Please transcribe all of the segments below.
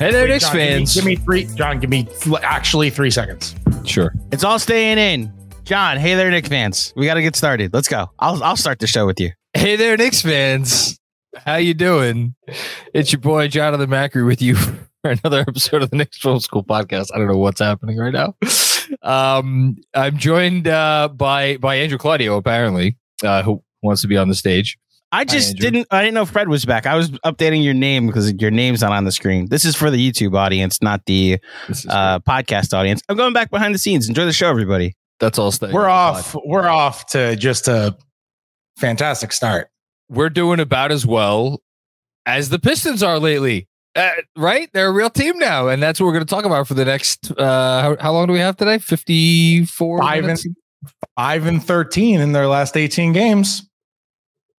Hey there, Knicks fans. Give me 3 seconds. Sure. It's all staying in. John, hey there, Knicks fans. We got to get started. Let's go. I'll start the show with you. Hey there, Knicks fans. How you doing? It's your boy, Jonathan Macri, with you for another episode of the Knicks Film School Podcast. I don't know what's happening right now. I'm joined by Andrew Claudio, apparently, who wants to be on the stage. I didn't know Fred was back. I was updating your name because your name's not on the screen. This is for the YouTube audience, not the podcast audience. I'm going back behind the scenes. Enjoy the show, everybody. That's all. We're off to just a fantastic start. We're doing about as well as the Pistons are lately. Right? They're a real team now. And that's what we're going to talk about for the next. How long do we have today? 54 minutes? 5-13 in their last 18 games.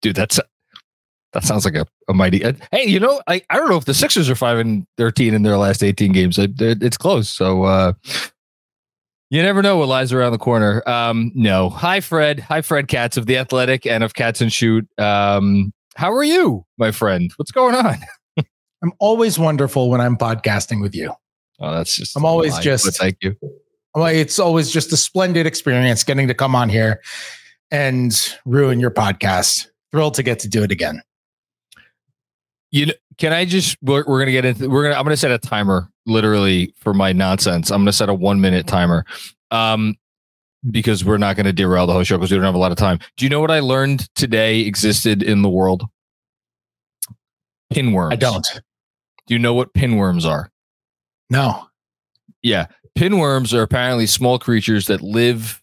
Dude, that sounds like a mighty. Hey, you know, I don't know if the Sixers are 5-13 in their last 18 games. It's close, so you never know what lies around the corner. No, hi Fred Katz of The Athletic and of Katz and Shoot. How are you, my friend? What's going on? I'm always wonderful when I'm podcasting with you. Oh, that's just. I'm always lie, just. Thank you. It's always just a splendid experience getting to come on here and ruin your podcast. Thrilled to get to do it again. You know, can I just? We're gonna get into. I'm gonna set a timer, literally, for my nonsense. I'm gonna set a 1 minute timer, because we're not gonna derail the whole show because we don't have a lot of time. Do you know what I learned today existed in the world? Pinworms. I don't. Do you know what pinworms are? No. Yeah, pinworms are apparently small creatures that live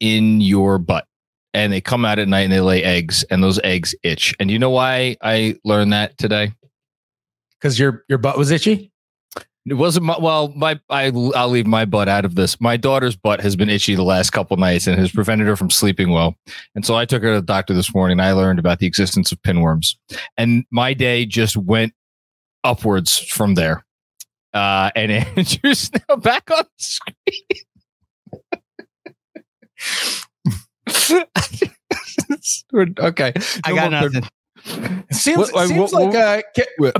in your butt. And they come out at night and they lay eggs, and those eggs itch. And you know why I learned that today? Because your butt was itchy? It wasn't my, I'll leave my butt out of this. My daughter's butt has been itchy the last couple of nights and has prevented her from sleeping well. And so I took her to the doctor this morning. And I learned about the existence of pinworms, and my day just went upwards from there. And Andrew's now back on the screen. Okay, I got nothing.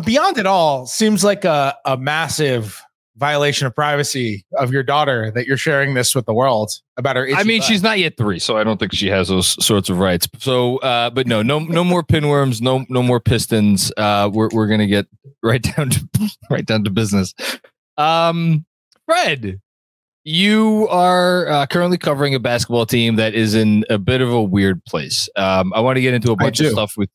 Beyond it all, seems like a massive violation of privacy of your daughter that you're sharing this with the world about her. I mean, she's not yet 3, so I don't think she has those sorts of rights. So, but no more pinworms, no more Pistons. We're gonna get right down to business. Fred. You are currently covering a basketball team that is in a bit of a weird place. I want to get into a bunch of stuff with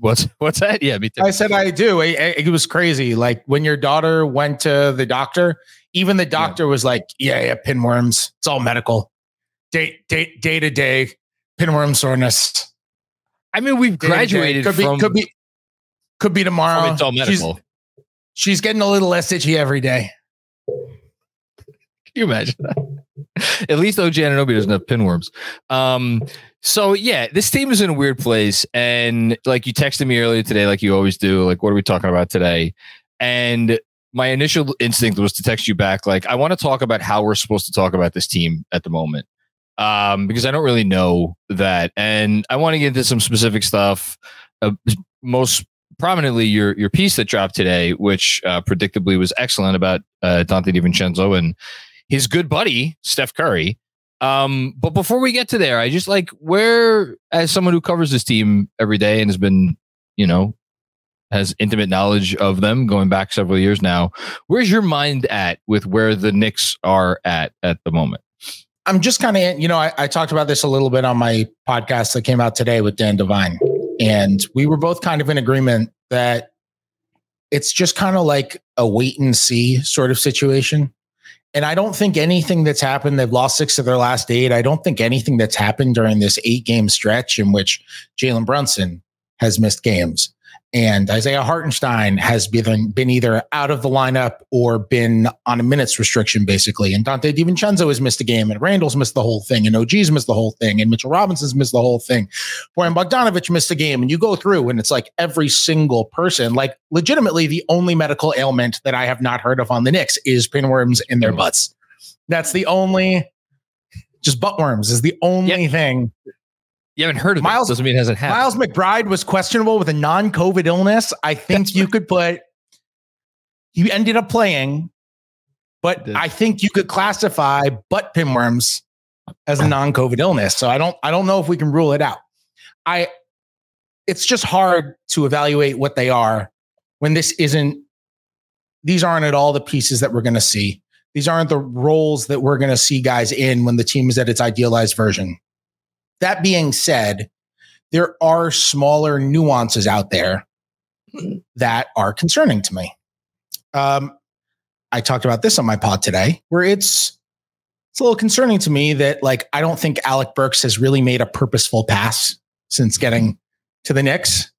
what's that? Yeah, me too. I said I do. It was crazy. Like when your daughter went to the doctor, even the doctor was like, "Yeah, pinworms. It's all medical. Day to day, pinworm soreness." I mean, we've graduated. Could be tomorrow. It's all medical. She's getting a little less itchy every day. Can you imagine that? At least OG Anunoby doesn't have pinworms. So yeah, this team is in a weird place. And like you texted me earlier today, like you always do, like, what are we talking about today? And my initial instinct was to text you back. Like, I want to talk about how we're supposed to talk about this team at the moment. Because I don't really know that. And I want to get into some specific stuff. Most prominently, your piece that dropped today, which predictably was excellent, about Dante DiVincenzo and his good buddy, Steph Curry. But before we get to there, I just like where, as someone who covers this team every day and has been, you know, has intimate knowledge of them going back several years now, where's your mind at with where the Knicks are at the moment? I'm just kind of, you know, I talked about this a little bit on my podcast that came out today with Dan Devine, and we were both kind of in agreement that it's just kind of like a wait and see sort of situation. And I don't think anything that's happened, they've lost 6 of their last 8. I don't think anything that's happened during this 8-game stretch in which Jalen Brunson has missed games and Isaiah Hartenstein has been either out of the lineup or been on a minutes restriction, basically. And Dante DiVincenzo has missed a game, and Randall's missed the whole thing, and OG's missed the whole thing, and Mitchell Robinson's missed the whole thing. Brian Bogdanovich missed a game, and you go through, and it's like every single person, like legitimately the only medical ailment that I have not heard of on the Knicks is pinworms in their butts. That's the only, just butt worms is the only thing. You haven't heard of Miles, doesn't mean it hasn't happened. Miles McBride was questionable with a non-COVID illness. I think that's you ended up playing, but I think you could classify butt pinworms as a non-COVID illness. So I don't know if we can rule it out. It's just hard to evaluate what they are when these aren't at all the pieces that we're going to see. These aren't the roles that we're going to see guys in when the team is at its idealized version. That being said, there are smaller nuances out there that are concerning to me. I talked about this on my pod today, where it's a little concerning to me that, like, I don't think Alec Burks has really made a purposeful pass since getting to the Knicks.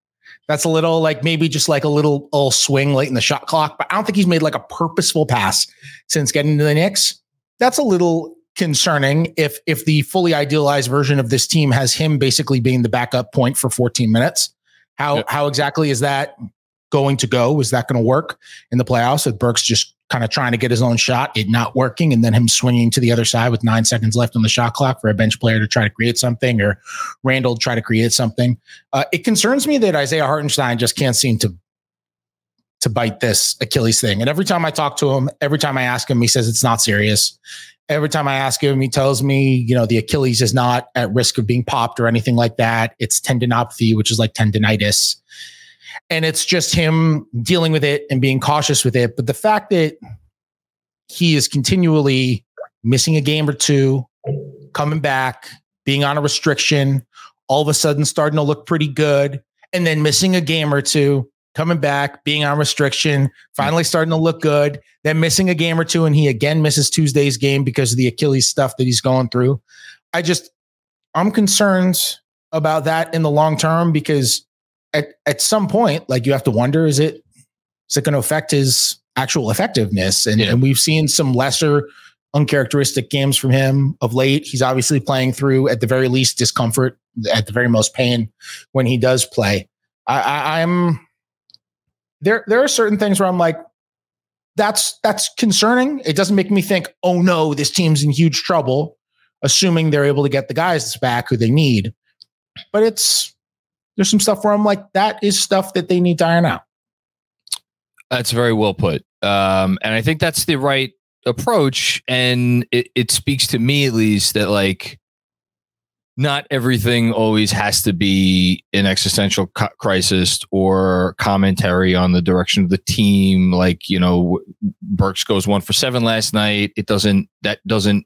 That's a little, like, maybe just like a little swing late in the shot clock, but I don't think he's made like a purposeful pass since getting to the Knicks. That's a little concerning if the fully idealized version of this team has him basically being the backup point for 14 minutes. How exactly is that going to go? Is that going to work in the playoffs with Burks just kind of trying to get his own shot, it not working, and then him swinging to the other side with 9 seconds left on the shot clock for a bench player to try to create something, or Randall try to create something? It concerns me that Isaiah Hartenstein just can't seem to bite this Achilles thing. And every time I talk to him, every time I ask him, he says it's not serious. Every time I ask him, he tells me, you know, the Achilles is not at risk of being popped or anything like that. It's tendinopathy, which is like tendinitis. And it's just him dealing with it and being cautious with it. But the fact that he is continually missing a game or two, coming back, being on a restriction, all of a sudden starting to look pretty good, and then missing a game or two, coming back, being on restriction, finally starting to look good, then missing a game or two, and he again misses Tuesday's game because of the Achilles stuff that he's going through. I'm concerned about that in the long term, because at some point, like, you have to wonder, is it going to affect his actual effectiveness? And we've seen some lesser uncharacteristic games from him of late. He's obviously playing through, at the very least, discomfort, at the very most pain when he does play. There are certain things where I'm like, that's concerning. It doesn't make me think, oh no, this team's in huge trouble, assuming they're able to get the guys back who they need. But there's some stuff where I'm like, that is stuff that they need to iron out. That's very well put. And I think that's the right approach. And it speaks to me, at least, that, like, not everything always has to be an existential crisis or commentary on the direction of the team. Like, you know, Burks goes 1-for-7 last night. That doesn't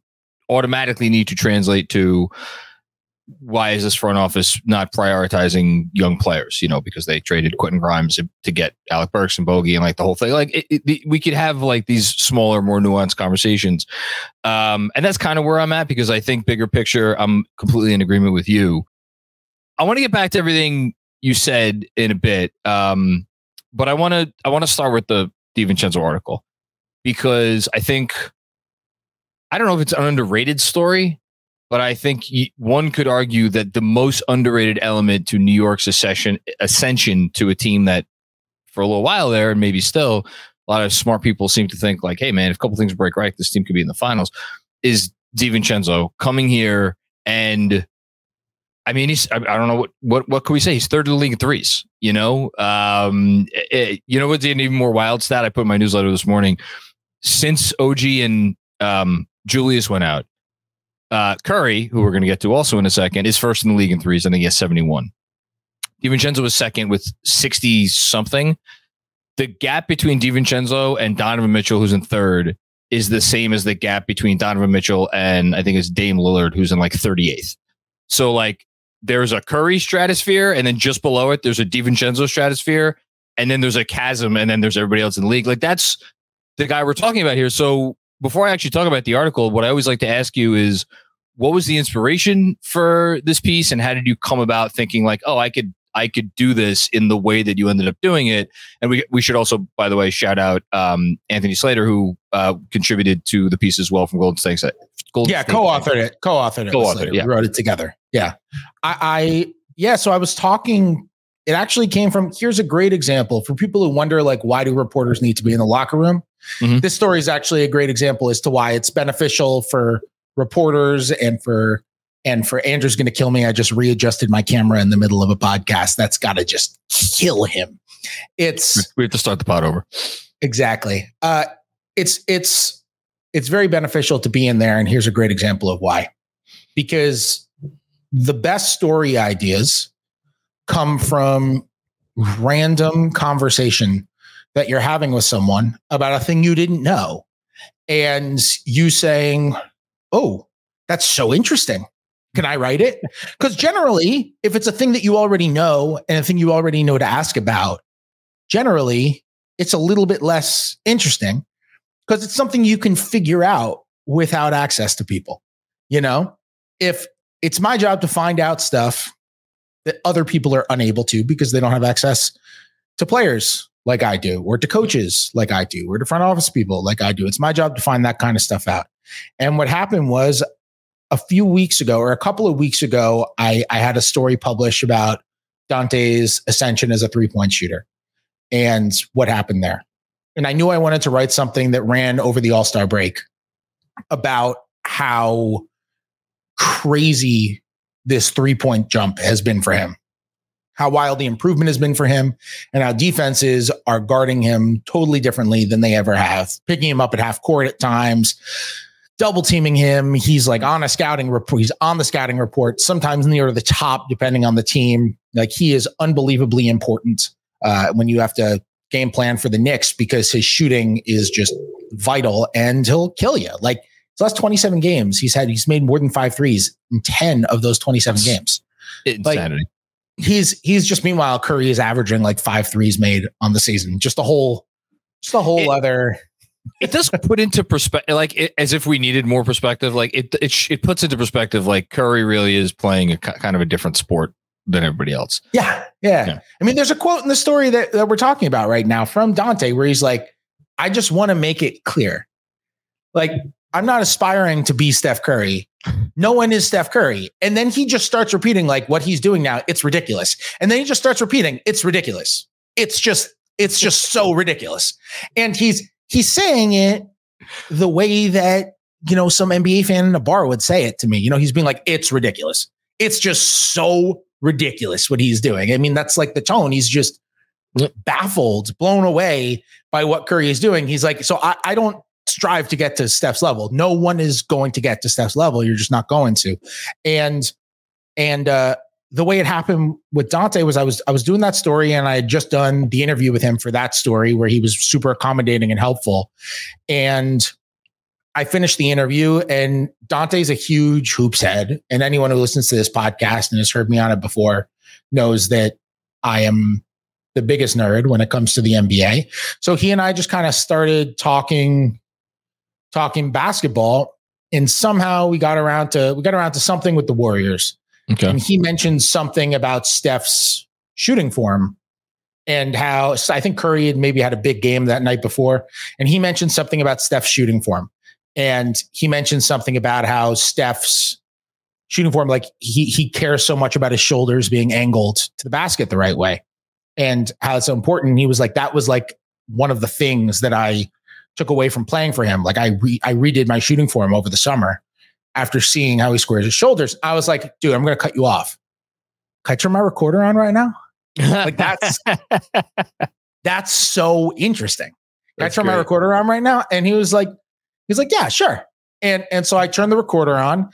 automatically need to translate to, why is this front office not prioritizing young players? You know, because they traded Quentin Grimes to get Alec Burks and Bogey, and like the whole thing. Like, we could have like these smaller, more nuanced conversations. And that's kind of where I'm at, because I think bigger picture, I'm completely in agreement with you. I want to get back to everything you said in a bit. But I want to start with the DiVincenzo article, because I don't know if it's an underrated story, but I think one could argue that the most underrated element to New York's ascension to a team that, for a little while there, and maybe still, a lot of smart people seem to think like, hey, man, if a couple things break right, this team could be in the finals. Is DiVincenzo coming here and... I mean, I don't know what can we say? He's third in the league in threes. You know, you know what's an even more wild stat I put in my newsletter this morning. Since OG and Julius went out, Curry, who we're going to get to also in a second, is first in the league in threes. I think he has 71. DiVincenzo was second with 60 something. The gap between DiVincenzo and Donovan Mitchell, who's in third, is the same as the gap between Donovan Mitchell and I think it's Dame Lillard, who's in like 38th. So like. There's a Curry stratosphere, and then just below it, there's a DiVincenzo stratosphere, and then there's a chasm, and then there's everybody else in the league. Like, that's the guy we're talking about here. So before I actually talk about the article, what I always like to ask you is, what was the inspiration for this piece, and how did you come about thinking like, oh, I could do this in the way that you ended up doing it? And we should also, by the way, shout out Anthony Slater, who contributed to the piece as well from Golden State. Co-authored it. Yeah. We wrote it together. Yeah. So I was talking, it actually came from, here's a great example for people who wonder, like, why do reporters need to be in the locker room? Mm-hmm. This story is actually a great example as to why it's beneficial for reporters and for Andrew's going to kill me. I just readjusted my camera in the middle of a podcast. That's got to just kill him. We have to start the pod over. Exactly. It's very beneficial to be in there. And here's a great example of why, because the best story ideas come from random conversation that you're having with someone about a thing you didn't know. And you saying, oh, that's so interesting. Can I write it? Because generally, if it's a thing that you already know and a thing you already know to ask about, generally, it's a little bit less interesting. Because it's something you can figure out without access to people. You know, if it's my job to find out stuff that other people are unable to because they don't have access to players like I do, or to coaches like I do, or to front office people like I do. It's my job to find that kind of stuff out. And what happened was a couple of weeks ago, I had a story published about Dante's ascension as a three-point shooter and what happened there. And I knew I wanted to write something that ran over the All-Star break about how crazy this three-point jump has been for him, how wild the improvement has been for him, and how defenses are guarding him totally differently than they ever have, picking him up at half court at times, double teaming him. He's like on a scouting report. He's on the scouting report, sometimes near the top, depending on the team. Like, he is unbelievably important when you have to game plan for the Knicks, because his shooting is just vital and he'll kill you. Like, his last 27 games, he's made more than 5 threes in 10 of those 27 games. Insanity. Like, he's just, meanwhile, Curry is averaging like 5 threes made on the season. Just a whole other. It does put into perspective, like as if we needed more perspective. Like it puts into perspective, like Curry really is playing a kind of a different sport than everybody else. Yeah. I mean, there's a quote in the story that we're talking about right now from Dante where he's like, I just want to make it clear. Like, I'm not aspiring to be Steph Curry. No one is Steph Curry. And then he just starts repeating like what he's doing now. It's ridiculous. And then he just starts repeating, it's ridiculous. It's just so ridiculous. And he's saying it the way that, you know, some NBA fan in a bar would say it to me. You know, he's being like, it's ridiculous. It's just so ridiculous what he's doing. I mean, that's like the tone. He's just baffled, blown away by what Curry is doing. He's like, so I don't strive to get to Steph's level. No one is going to get to Steph's level. You're just not going to. And the way it happened with Dante was I was doing that story, and I had just done the interview with him for that story where he was super accommodating and helpful. And I finished the interview, and Dante's a huge hoops head. And anyone who listens to this podcast and has heard me on it before knows that I am the biggest nerd when it comes to the NBA. So he and I just kind of started talking basketball, and somehow we got around to something with the Warriors. Okay. And he mentioned something about Steph's shooting form. And how, I think Curry had maybe had a big game that night before. And he mentioned something about Steph's shooting form. And he mentioned something about how Steph's shooting form, like he cares so much about his shoulders being angled to the basket the right way and how it's so important. He was like, that was like one of the things that I took away from playing for him. Like I redid my shooting for him over the summer after seeing how he squares his shoulders. I was like, dude, I'm going to cut you off. Can I turn my recorder on right now? Like that's so interesting. Can I turn my recorder on right now? And he was like, yeah, sure. And so I turned the recorder on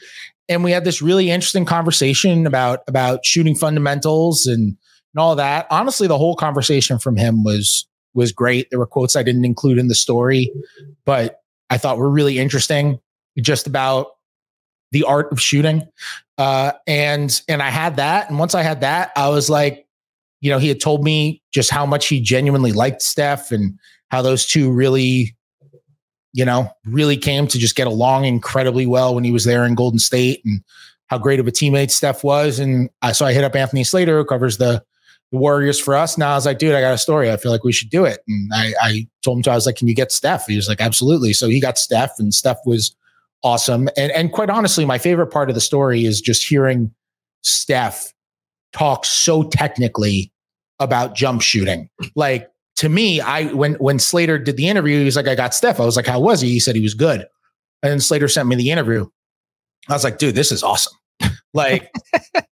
and we had this really interesting conversation about shooting fundamentals and all that. Honestly, the whole conversation from him was great. There were quotes I didn't include in the story, but I thought were really interesting just about the art of shooting. And I had that. And once I had that, I was like, he had told me just how much he genuinely liked Steph and how those two really, really came to just get along incredibly well when he was there in Golden State and how great of a teammate Steph was. And so I hit up Anthony Slater, who covers the Warriors for us. Now I was like, dude, I got a story. I feel like we should do it. And I told him, I was like, can you get Steph? He was like, absolutely. So he got Steph and Steph was awesome. And quite honestly, my favorite part of the story is just hearing Steph talk so technically about jump shooting. Like to me, when Slater did the interview, he was like, I got Steph. I was like, how was he? He said he was good. And then Slater sent me the interview. I was like, dude, this is awesome. Like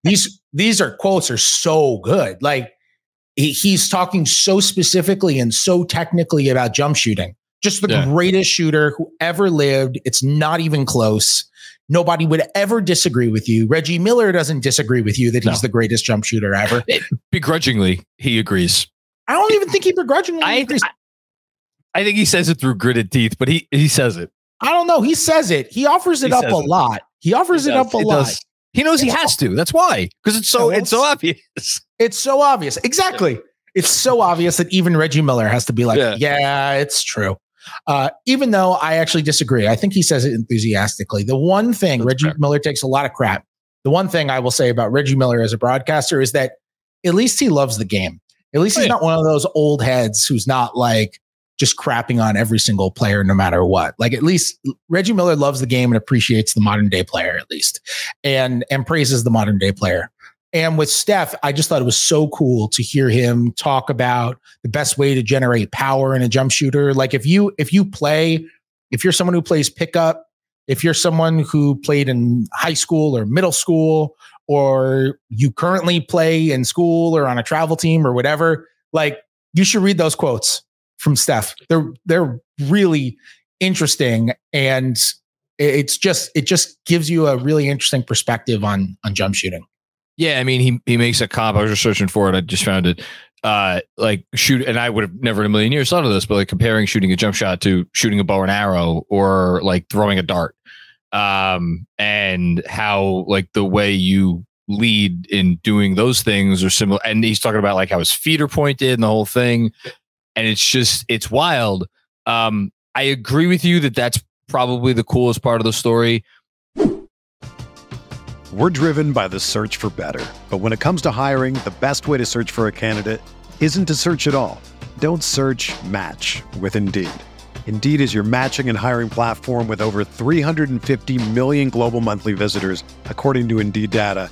these are quotes are so good. Like he's talking so specifically and so technically about jump shooting. Just the greatest shooter who ever lived. It's not even close. Nobody would ever disagree with you. Reggie Miller doesn't disagree with you that he's the greatest jump shooter ever. Begrudgingly, he agrees. I don't even think he begrudgingly agrees. I think he says it through gritted teeth, but he says it. I don't know. He says it. He offers it up a lot. He offers it up a lot. He knows he has to. That's why. Because it's so obvious. It's so obvious. Exactly. It's so obvious that even Reggie Miller has to be like, yeah, it's true. Even though I actually disagree. I think he says it enthusiastically. The one thing Reggie Miller takes a lot of crap. The one thing I will say about Reggie Miller as a broadcaster is that at least he loves the game. At least he's not one of those old heads who's not like just crapping on every single player, no matter what. Like at least Reggie Miller loves the game and appreciates the modern day player at least, and praises the modern day player. And with Steph, I just thought it was so cool to hear him talk about the best way to generate power in a jump shooter. Like if you're someone who plays pickup, if you're someone who played in high school or middle school, or you currently play in school or on a travel team or whatever, like you should read those quotes from Steph. They're really interesting. And it just gives you a really interesting perspective on jump shooting. Yeah, I mean, he makes a comp. I was just searching for it. I just found it. Like shoot, and I would have never in a million years thought of this, but like comparing shooting a jump shot to shooting a bow and arrow or like throwing a dart, and how like the way you lead in doing those things are similar. And he's talking about like how his feet are pointed and the whole thing, and it's wild. I agree with you that that's probably the coolest part of the story. We're driven by the search for better. But when it comes to hiring, the best way to search for a candidate isn't to search at all. Don't search, match with Indeed. Indeed is your matching and hiring platform with over 350 million global monthly visitors, according to Indeed data,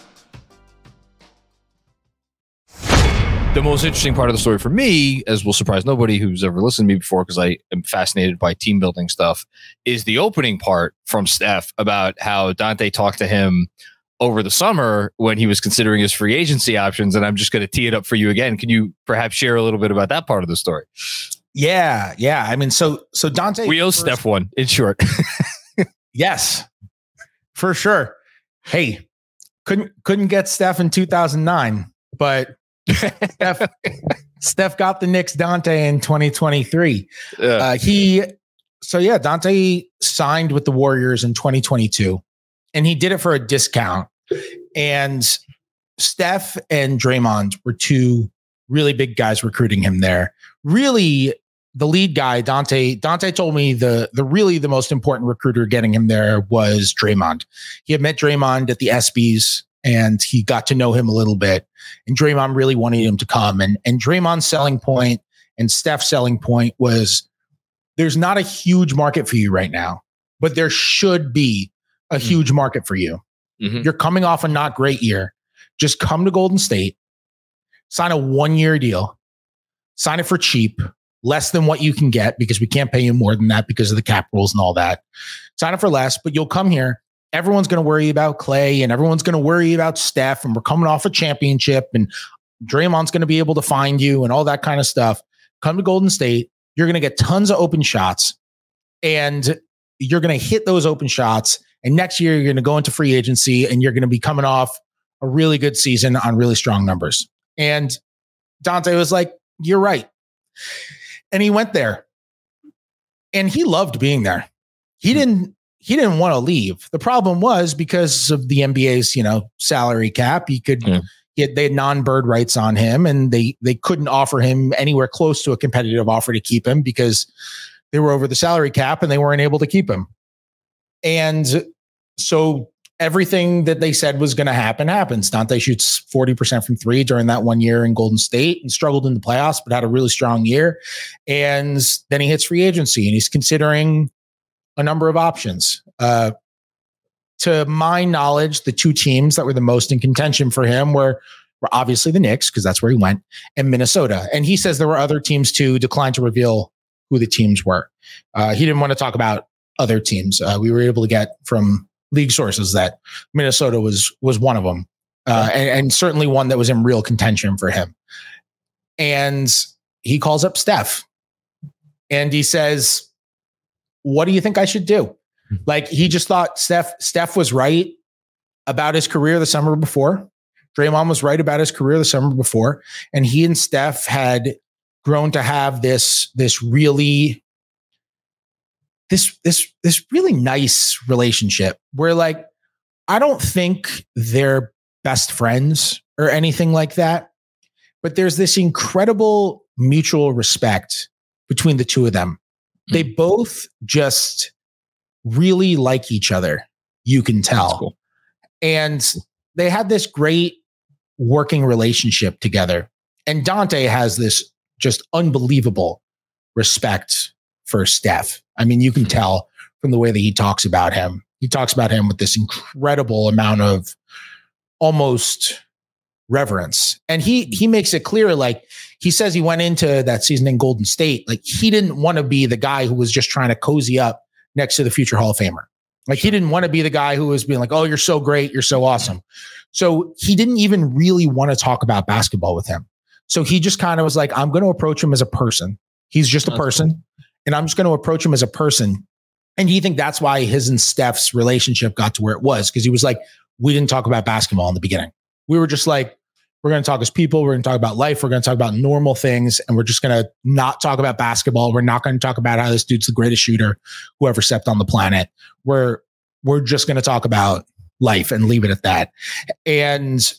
The most interesting part of the story for me, as will surprise nobody who's ever listened to me before, because I am fascinated by team building stuff, is the opening part from Steph about how Dante talked to him over the summer when he was considering his free agency options. And I'm just going to tee it up for you again. Can you perhaps share a little bit about that part of the story? Yeah. I mean, so Dante... We owe Steph one, in short. Yes, for sure. Hey, Couldn't get Steph in 2009, but Steph got the Knicks Dante in 2023. Yeah. Dante signed with the Warriors in 2022, and he did it for a discount. And Steph and Draymond were two really big guys recruiting him there. Really, the lead guy, Dante told me the most important recruiter getting him there was Draymond. He had met Draymond at the ESPYs and he got to know him a little bit, and Draymond really wanted him to come. And Draymond's selling point and Steph's selling point was, there's not a huge market for you right now, but there should be a huge market for you. Mm-hmm. You're coming off a not great year. Just come to Golden State, sign a 1-year deal, sign it for cheap, less than what you can get, because we can't pay you more than that because of the cap rules and all that. Sign up for less, but you'll come here. Everyone's going to worry about Clay and everyone's going to worry about Steph, and we're coming off a championship and Draymond's going to be able to find you and all that kind of stuff. Come to Golden State. You're going to get tons of open shots, and you're going to hit those open shots. And next year, you're going to go into free agency and you're going to be coming off a really good season on really strong numbers. And Dante was like, you're right. And he went there and he loved being there. He didn't want to leave. The problem was, because of the NBA's, salary cap, he could get, they had non-bird rights on him, and they couldn't offer him anywhere close to a competitive offer to keep him because they were over the salary cap and they weren't able to keep him. And so everything that they said was going to happen happens. Dante shoots 40% from three during that 1 year in Golden State and struggled in the playoffs, but had a really strong year. And then he hits free agency and he's considering a number of options. To my knowledge, the two teams that were the most in contention for him were obviously the Knicks, because that's where he went, and Minnesota. And he says there were other teams too, declined to reveal who the teams were. He didn't want to talk about other teams. We were able to get from league sources that Minnesota was one of them, and certainly one that was in real contention for him. And he calls up Steph and he says, what do you think I should do? Like, he just thought Steph was right about his career the summer before. Draymond was right about his career the summer before. And he and Steph had grown to have this really nice relationship where, like, I don't think they're best friends or anything like that, but there's this incredible mutual respect between the two of them. Mm-hmm. They both just really like each other. You can tell. Cool. And they had this great working relationship together. And Dante has this just unbelievable respect for Steph. I mean, you can tell from the way that he talks about him. He talks about him with this incredible amount of almost reverence. And he makes it clear, like, he says he went into that season in Golden State, like, he didn't want to be the guy who was just trying to cozy up next to the future Hall of Famer. Like, he didn't want to be the guy who was being like, oh, you're so great, you're so awesome. So he didn't even really want to talk about basketball with him. So he just kind of was like, I'm going to approach him as a person. He's just a person. And I'm just going to approach him as a person. And you think that's why his and Steph's relationship got to where it was, because he was like, we didn't talk about basketball in the beginning. We were just like, we're going to talk as people. We're going to talk about life. We're going to talk about normal things. And we're just going to not talk about basketball. We're not going to talk about how this dude's the greatest shooter who ever stepped on the planet. We're just going to talk about life and leave it at that. And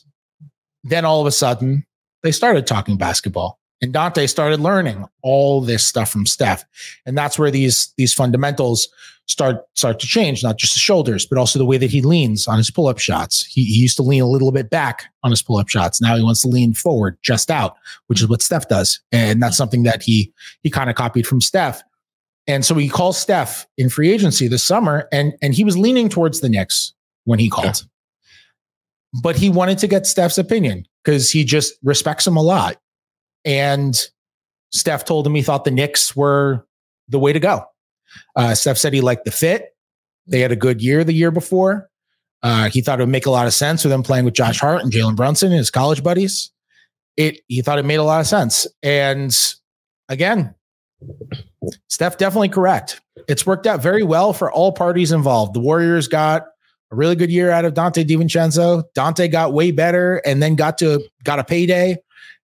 then all of a sudden, they started talking basketball. And Dante started learning all this stuff from Steph. And that's where these fundamentals start to change, not just the shoulders, but also the way that he leans on his pull-up shots. He used to lean a little bit back on his pull-up shots. Now he wants to lean forward, just out, which is what Steph does. And that's something that he kind of copied from Steph. And so he calls Steph in free agency this summer, and he was leaning towards the Knicks when he called. Yeah. But he wanted to get Steph's opinion because he just respects him a lot. And Steph told him he thought the Knicks were the way to go. Steph said he liked the fit. They had a good year the year before. He thought it would make a lot of sense with them playing with Josh Hart and Jalen Brunson and his college buddies. He thought it made a lot of sense. And again, Steph definitely correct. It's worked out very well for all parties involved. The Warriors got a really good year out of Dante DiVincenzo. Dante got way better and then got a payday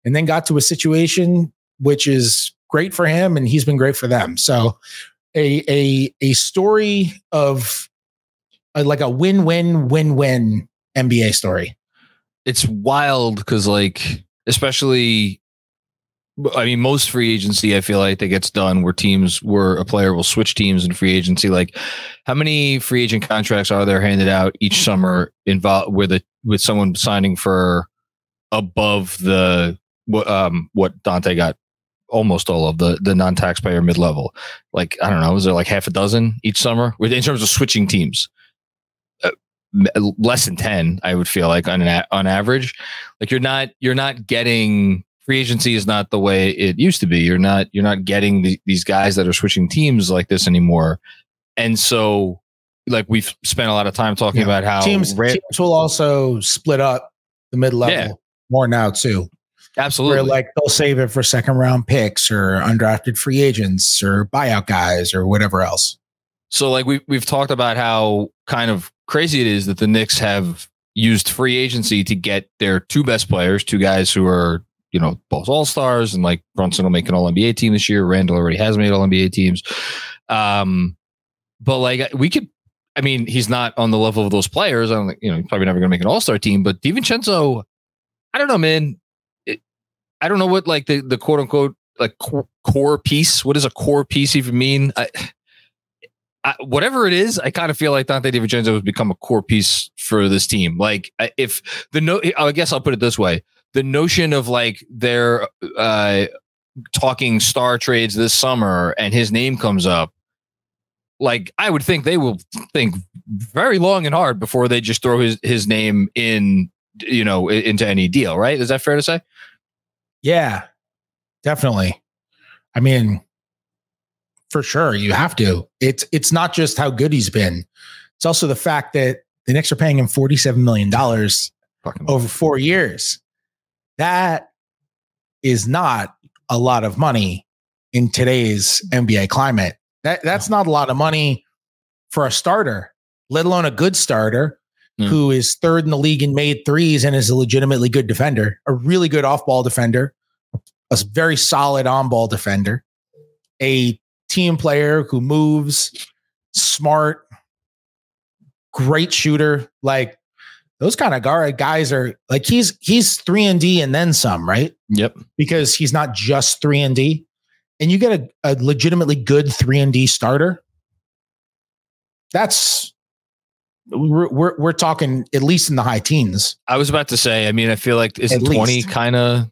and then got to a situation which is great for him, and he's been great for them. So a story of like a win-win-win-win NBA story. It's wild because, like, especially, I mean, most free agency, I feel like that gets done where a player will switch teams in free agency. Like, how many free agent contracts are there handed out each summer involved with someone signing for above what Dante got? Almost all of the non-taxpayer mid-level. Like, I don't know, is there like half a dozen each summer in terms of switching teams? Less than 10, I would feel like on average. Like, you're not getting. Free agency is not the way it used to be. You're not getting these guys that are switching teams like this anymore. And so, like, we've spent a lot of time talking about how teams will also split up the mid-level more now too. Absolutely. Where, like, they'll save it for second round picks or undrafted free agents or buyout guys or whatever else. So, like, we've talked about how kind of crazy it is that the Knicks have used free agency to get their two best players, two guys who are, you know, both all-stars, and like Brunson will make an all-NBA team this year. Randall already has made all-NBA teams. But like, he's not on the level of those players. I don't think, he's probably never going to make an all-star team, but DiVincenzo, I don't know, man. I don't know what, like, the quote unquote, like, core piece. What does a core piece even mean? Whatever it is, I kind of feel like Dante DiVincenzo has become a core piece for this team. Like, I guess I'll put it this way. The notion of, like, they're talking star trades this summer and his name comes up, like, I would think they will think very long and hard before they just throw his name in, into any deal, right? Is that fair to say? Yeah, definitely. I mean, for sure, you have to. It's not just how good he's been. It's also the fact that the Knicks are paying him $47 million over 4 years. That is not a lot of money in today's NBA climate. That's not a lot of money for a starter, let alone a good starter who is third in the league in made threes and is a legitimately good defender, a really good off-ball defender, a very solid on-ball defender, a team player who moves, smart, great shooter. Like, those kind of guys are like, he's 3-and-D and then some, right? Yep. Because he's not just 3-and-D, and you get a legitimately good 3-and-D starter. That's we're talking at least in the high teens. I was about to say, I mean, I feel like it's 20 kind of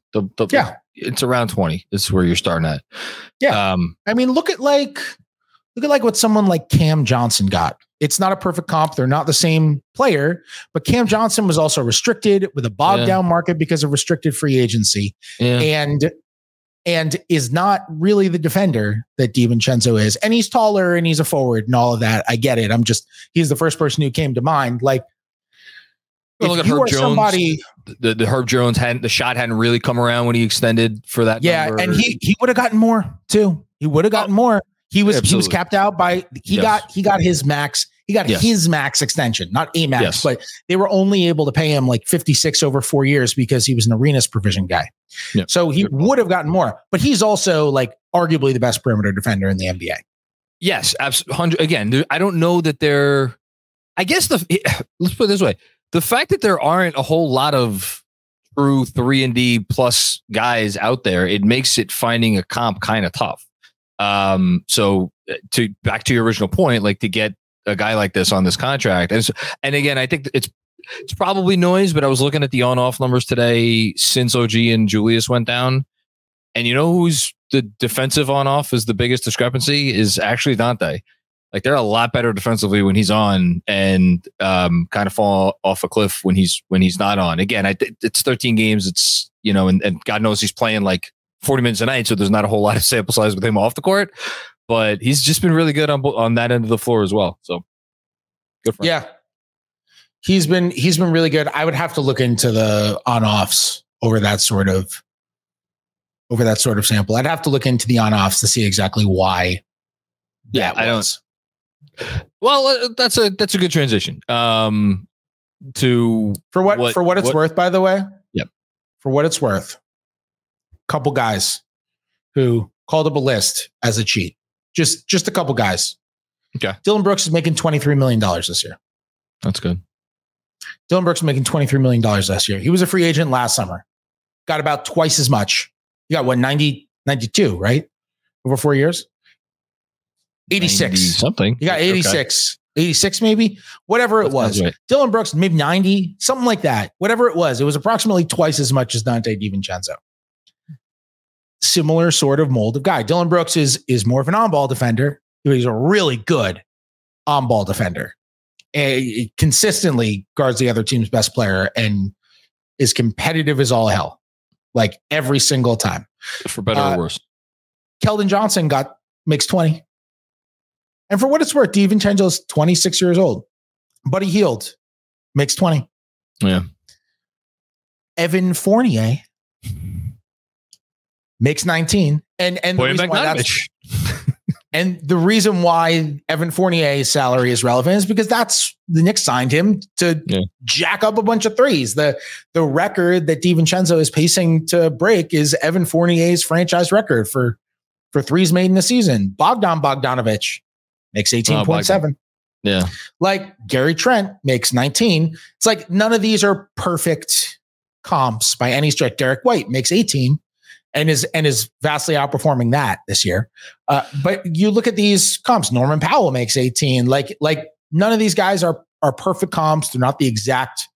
yeah. It's around 20. It's where you're starting at. Yeah. I mean, look at what someone like Cam Johnson got. It's not a perfect comp. They're not the same player, but Cam Johnson was also restricted with a bogged down market because of restricted free agency and is not really the defender that DiVincenzo is. And he's taller and he's a forward and all of that. I get it. He's the first person who came to mind. Like, look at Herb Jones. Somebody, the Herb Jones hadn't really come around when he extended for that. Yeah. Number. And he would have gotten more too. He would have gotten more. He was capped out by he got his max. He got his max extension, not a max, but they were only able to pay him like 56 over 4 years because he was an arenas provision guy. Yep. So he would have gotten more, but he's also, like, arguably the best perimeter defender in the NBA. Yes, absolutely. Again, I don't know that there. I guess let's put it this way: the fact that there aren't a whole lot of true 3-and-D plus guys out there, it makes it finding a comp kind of tough. So back to your original point, like, to get a guy like this on this contract. And again, I think it's probably noise, but I was looking at the on-off numbers today since OG and Julius went down, and who's the defensive on-off is the biggest discrepancy is actually Dante. Like, they're a lot better defensively when he's on, and kind of fall off a cliff when he's not on. Again, it's 13 games. It's, and God knows he's playing like 40 minutes a night, so there's not a whole lot of sample size with him off the court, but he's just been really good on that end of the floor as well. So good for him. Yeah. He's been really good. I would have to look into the on-offs over that sort of sample. I'd have to look into the on-offs to see exactly why. Yeah, I don't. Well, that's a good transition. For what it's worth, by the way. Yep. For what it's worth, couple guys who called up a list as a cheat. Just a couple guys. Okay. Dillon Brooks is making $23 million this year. That's good. Dillon Brooks is making $23 million this year. He was a free agent last summer. Got about twice as much. You got what, 90, 92, right? Over 4 years? 86. Something. You got 86. Okay. 86 maybe? Whatever it was. Right. Dillon Brooks, maybe 90, something like that. Whatever it was approximately twice as much as Dante DiVincenzo. Similar sort of mold of guy. Dillon Brooks is more of an on-ball defender. He's a really good on-ball defender. He consistently guards the other team's best player and is competitive as all hell. Like every single time. For better or worse. Keldon Johnson makes 20. And for what it's worth, DiVincenzo is 26 years old. Buddy Hield makes 20. Yeah. Evan Fournier makes 19. And the reason why that's and the reason why Evan Fournier's salary is relevant is because that's the Knicks signed him to jack up a bunch of threes. The record that DiVincenzo is pacing to break is Evan Fournier's franchise record for threes made in a season. Bogdan Bogdanovich makes 18.7. Yeah. Like Gary Trent makes 19. It's like none of these are perfect comps by any stretch. Derek White makes 18. And is vastly outperforming that this year. But you look at these comps. Norman Powell makes 18. Like none of these guys are perfect comps. They're not the exact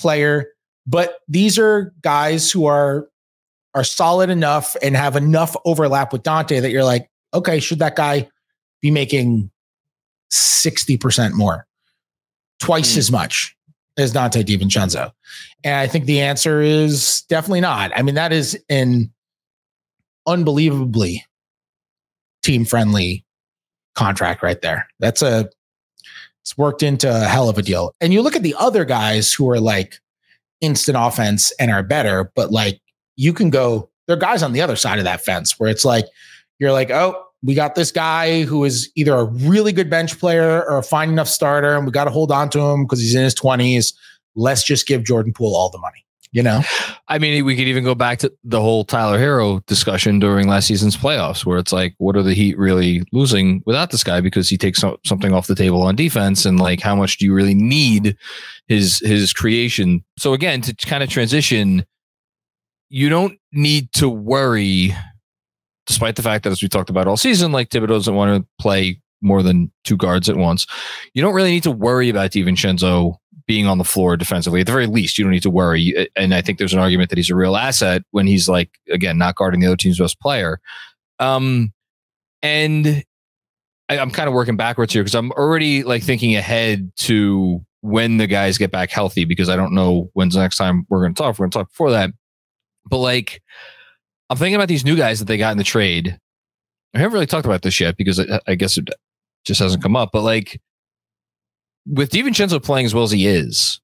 player, but these are guys who are solid enough and have enough overlap with Dante that you're like, okay, should that guy be making 60% more, twice as much as Dante DiVincenzo? And I think the answer is definitely not. I mean, that is in unbelievably team-friendly contract right there. It's worked into a hell of a deal. And you look at the other guys who are like instant offense and are better, but like you can go, there are guys on the other side of that fence where it's like, you're like, oh, we got this guy who is either a really good bench player or a fine enough starter, and we got to hold on to him because he's in his 20s. Let's just give Jordan Poole all the money. You know, I mean, we could even go back to the whole Tyler Hero discussion during last season's playoffs, where it's like, what are the Heat really losing without this guy? Because he takes something off the table on defense, and like, how much do you really need his creation? So again, to kind of transition, you don't need to worry, despite the fact that, as we talked about all season, like Thibodeau doesn't want to play more than two guards at once. You don't really need to worry about DiVincenzo being on the floor defensively. At the very least, you don't need to worry. And I think there's an argument that he's a real asset when he's like, again, not guarding the other team's best player. And I'm kind of working backwards here because I'm already like thinking ahead to when the guys get back healthy, because I don't know when's the next time we're going to talk. We're going to talk before that. But like, I'm thinking about these new guys that they got in the trade. I haven't really talked about this yet because I guess it just hasn't come up. But like, with DiVincenzo playing as well as he is,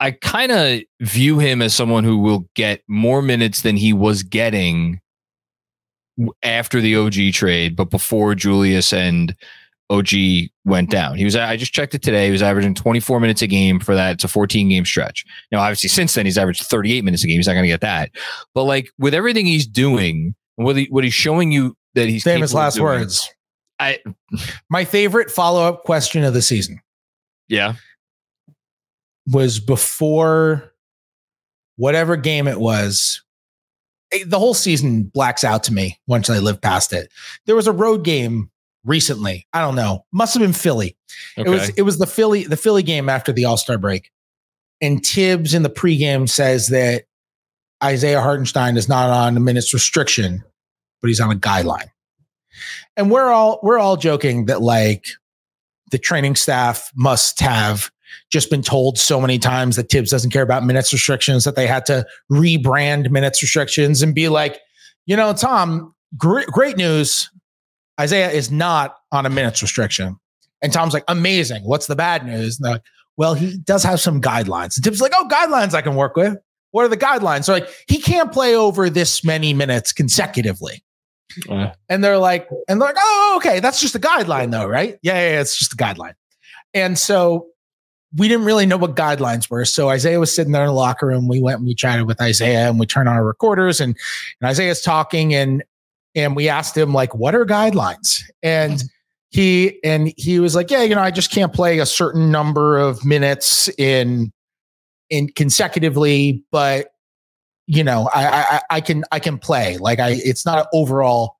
I kind of view him as someone who will get more minutes than he was getting after the OG trade, but before Julius and OG went down. I just checked it today. He was averaging 24 minutes a game for that. It's a 14-game stretch. Now, obviously, since then, he's averaged 38 minutes a game. He's not going to get that. But like, with everything he's doing, and what he's showing you that he's famous last doing, words. My favorite follow-up question of the season. Yeah. Was before whatever game it was. The whole season blacks out to me once I live past it. There was a road game recently. I don't know. Must have been Philly. Okay. It was the Philly game after the All-Star break. And Tibbs in the pregame says that Isaiah Hartenstein is not on a minutes restriction, but he's on a guideline. And we're all joking that like, the training staff must have just been told so many times that Tibbs doesn't care about minutes restrictions that they had to rebrand minutes restrictions and be like, you know, Tom, great news. Isaiah is not on a minutes restriction. And Tom's like, amazing. What's the bad news? And they're like, well, he does have some guidelines. And Tibbs is like, oh, guidelines I can work with. What are the guidelines? So like, he can't play over this many minutes consecutively. And they're like, oh, okay, that's just a guideline though, right? Yeah, it's just a guideline. And so we didn't really know what guidelines were. So Isaiah was sitting there in the locker room. We went and we chatted with Isaiah, and we turned on our recorders, and Isaiah's talking, and we asked him, like, what are guidelines? And he was like, yeah, I just can't play a certain number of minutes in consecutively, but I can play. It's not an overall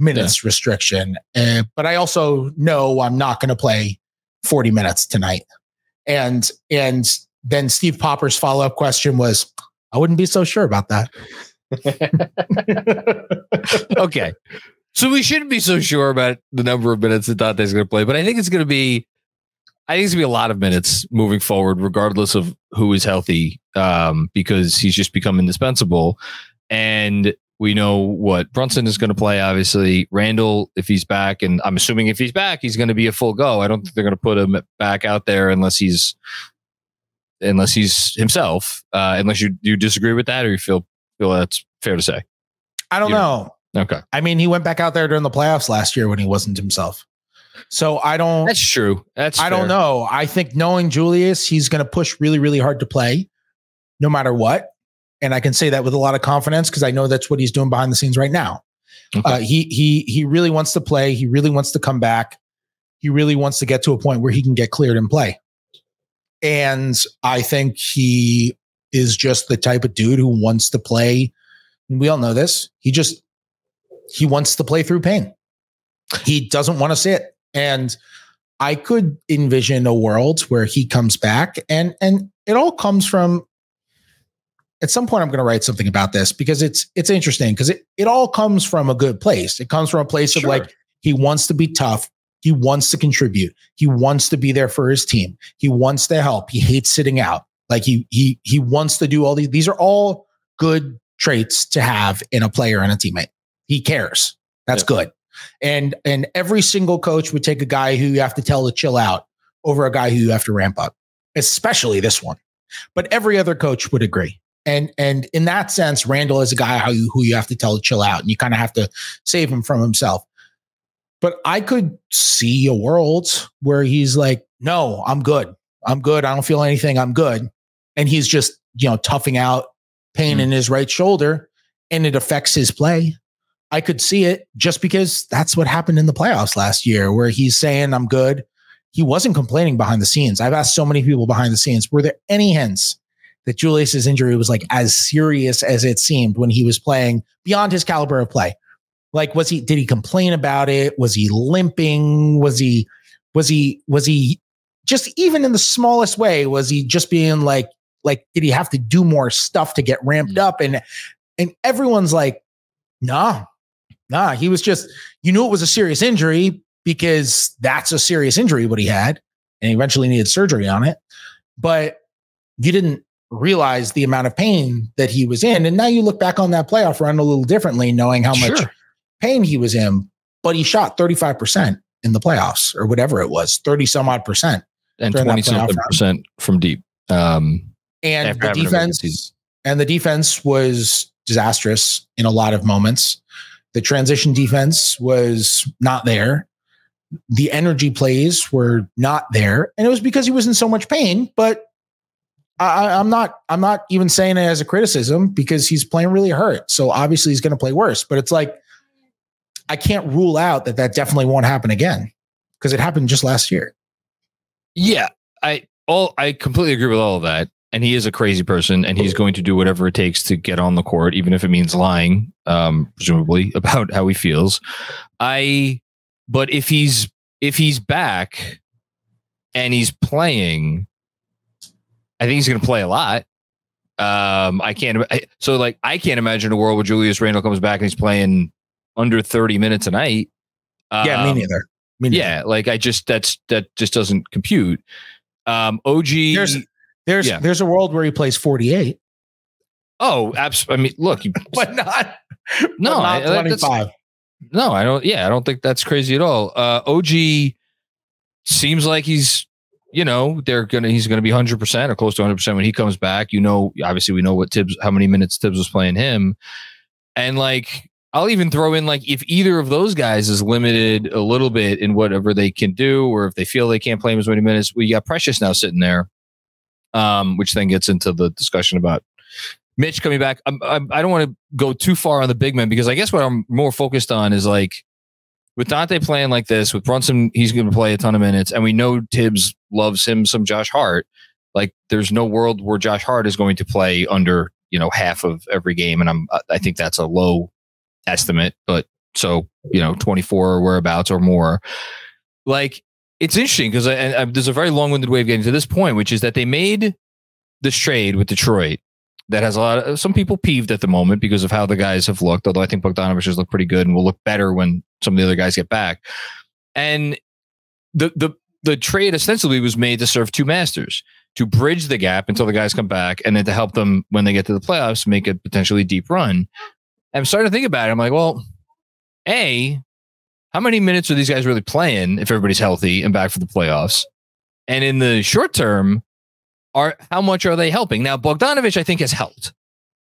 minutes restriction, but I also know I'm not going to play 40 minutes tonight. And then Steve Popper's follow-up question was, I wouldn't be so sure about that. Okay. So we shouldn't be so sure about the number of minutes that Dante's going to play, but I think it's going to be, a lot of minutes moving forward, regardless of who is healthy, because he's just become indispensable. And we know what Brunson is going to play. Obviously, Randall, if he's back, and I'm assuming if he's back, he's going to be a full go. I don't think they're going to put him back out there unless he's himself. Unless you disagree with that, or you feel that's fair to say. I don't know. Okay. I mean, he went back out there during the playoffs last year when he wasn't himself. So I don't. That's true. Don't know. I think knowing Julius, he's going to push really, really hard to play no matter what. And I can say that with a lot of confidence because I know that's what he's doing behind the scenes right now. Okay. He really wants to play. He really wants to come back. He really wants to get to a point where he can get cleared and play. And I think he is just the type of dude who wants to play. And we all know this. He wants to play through pain. He doesn't want to sit. And I could envision a world where he comes back, and it all comes from, at some point I'm going to write something about this because it's interesting because it all comes from a good place. It comes from a place of he wants to be tough. He wants to contribute. He wants to be there for his team. He wants to help. He hates sitting out. He wants to do all these. These are all good traits to have in a player and a teammate. He cares. That's good. And every single coach would take a guy who you have to tell to chill out over a guy who you have to ramp up, especially this one. But every other coach would agree. And in that sense, Randall is a guy who you have to tell to chill out, and you kind of have to save him from himself. But I could see a world where he's like, no, I'm good. I don't feel anything. I'm good. And he's just, toughing out pain in his right shoulder, and it affects his play. I could see it just because that's what happened in the playoffs last year, where he's saying, I'm good. He wasn't complaining behind the scenes. I've asked so many people behind the scenes, were there any hints that Julius's injury was as serious as it seemed when he was playing beyond his caliber of play? Did he complain about it? Was he limping? Was he just even in the smallest way? Was he just being like, did he have to do more stuff to get ramped up? And everyone's like, nah, he was just, it was a serious injury because that's a serious injury, what he had, and he eventually needed surgery on it. But you didn't realize the amount of pain that he was in. And now you look back on that playoff run a little differently, knowing how much pain he was in, but he shot 35% in the playoffs or whatever it was, 30 some odd percent. And 20% from deep. And the defense was disastrous in a lot of moments. The transition defense was not there. The energy plays were not there. And it was because he was in so much pain, but I'm not even saying it as a criticism because he's playing really hurt. So obviously he's going to play worse, but it's like, I can't rule out that definitely won't happen again because it happened just last year. Yeah. I completely agree with all of that. And he is a crazy person, and he's going to do whatever it takes to get on the court, even if it means lying, presumably about how he feels. But if he's back and he's playing, I think he's going to play a lot. I can't imagine a world where Julius Randle comes back and he's playing under 30 minutes a night. Me neither. Yeah. That just doesn't compute. OG. There's a world where he plays 48. Oh, absolutely. I mean, look, but not 25. No, I don't. Yeah, I don't think that's crazy at all. OG seems like he's, he's gonna be 100% or close to 100% when he comes back. Obviously we know how many minutes Tibbs was playing him, and I'll even throw in, like, if either of those guys is limited a little bit in whatever they can do, or if they feel they can't play him as many minutes, we got Precious now sitting there, which then gets into the discussion about Mitch coming back. I don't want to go too far on the big men, because I guess what I'm more focused on is, like, with Dante playing like this, with Brunson, he's going to play a ton of minutes, and we know Tibbs loves him some Josh Hart. Like, there's no world where Josh Hart is going to play under, you know, half of every game, and I think that's a low estimate, but so, you know, 24 or whereabouts or more. Like, it's interesting because there's a very long-winded way of getting to this point, which is that they made this trade with Detroit that has some people peeved at the moment because of how the guys have looked, although I think Bogdanovich has looked pretty good and will look better when some of the other guys get back. And the trade ostensibly was made to serve two masters, to bridge the gap until the guys come back, and then to help them when they get to the playoffs make a potentially deep run. I'm starting to think about it. I'm like, well, A, how many minutes are these guys really playing if everybody's healthy and back for the playoffs? And in the short term, how much are they helping? Now, Bogdanovich, I think, has helped.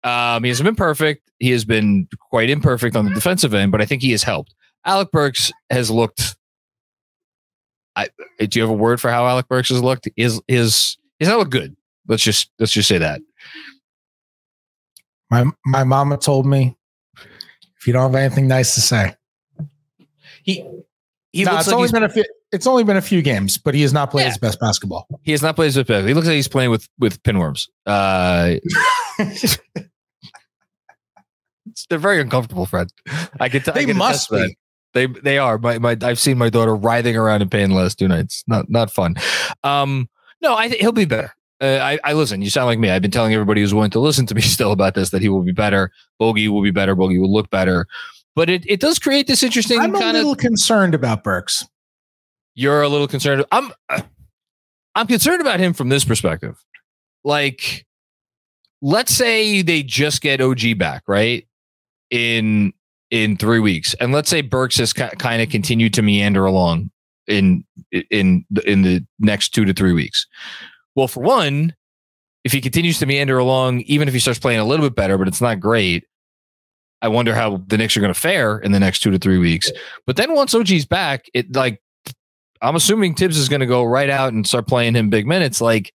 He hasn't been perfect. He has been quite imperfect on the defensive end, but I think he has helped. Alec Burks has looked... do you have a word for how Alec Burks has looked? He's not looked good. Let's just say that. My mama told me, if you don't have anything nice to say, it's only been a few games, but he has not played his best basketball. He has not played his best basketball. He looks like he's playing with pinworms. They're very uncomfortable, Fred. I can tell. They must be. They are. I've seen my daughter writhing around in pain the last two nights. Not fun. No, I think he'll be better. I listen. You sound like me. I've been telling everybody who's willing to listen to me still about this that he will be better. Bogey will be better. Bogey will look better. But it does create this interesting. I'm a little concerned about Burks. You're a little concerned. I'm concerned about him from this perspective. Like, let's say they just get OG back, right, in 3 weeks, and let's say Burks has kind of continued to meander along in the next 2 to 3 weeks. Well, for one, if he continues to meander along, even if he starts playing a little bit better, but it's not great, I wonder how the Knicks are going to fare in the next 2 to 3 weeks. But then once OG's back, I'm assuming Tibbs is going to go right out and start playing him big minutes. Like,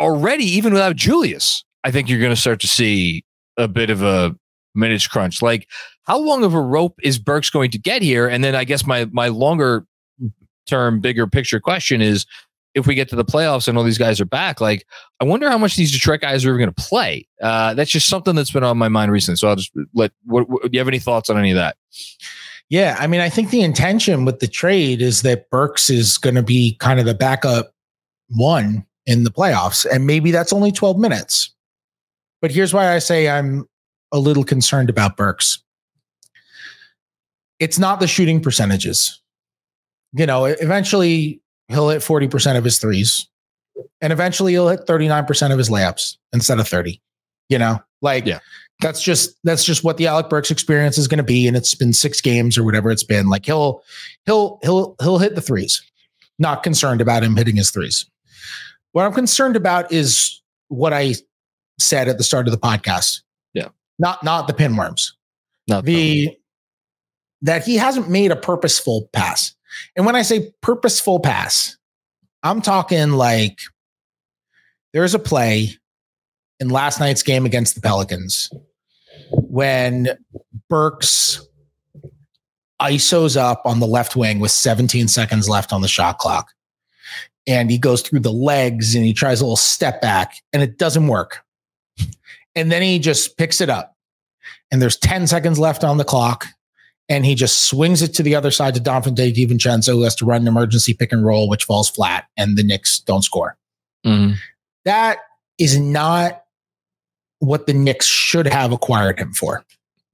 already, even without Julius, I think you're going to start to see a bit of a minutes crunch. Like, how long of a rope is Burks going to get here? And then I guess my longer term, bigger picture question is, if we get to the playoffs and all these guys are back, like, I wonder how much these Detroit guys are going to play. That's just something that's been on my mind recently. So I'll just do you have any thoughts on any of that? Yeah. I mean, I think the intention with the trade is that Burks is going to be kind of the backup one in the playoffs. And maybe that's only 12 minutes, but here's why I say I'm a little concerned about Burks. It's not the shooting percentages. You know, eventually he'll hit 40% of his threes, and eventually he'll hit 39% of his layups instead of 30, you know, like, yeah. That's just what the Alec Burks experience is going to be. And it's been 6 games or whatever it's been. Like, he'll hit the threes. Not concerned about him hitting his threes. What I'm concerned about is what I said at the start of the podcast. Yeah. Not the pinworms, that he hasn't made a purposeful pass. And when I say purposeful pass, I'm talking like there's a play in last night's game against the Pelicans when Burks isos up on the left wing with 17 seconds left on the shot clock. And he goes through the legs and he tries a little step back and it doesn't work. And then he just picks it up and there's 10 seconds left on the clock. And he just swings it to the other side to Dante DiVincenzo, who has to run an emergency pick and roll, which falls flat, and the Knicks don't score. Mm-hmm. That is not what the Knicks should have acquired him for.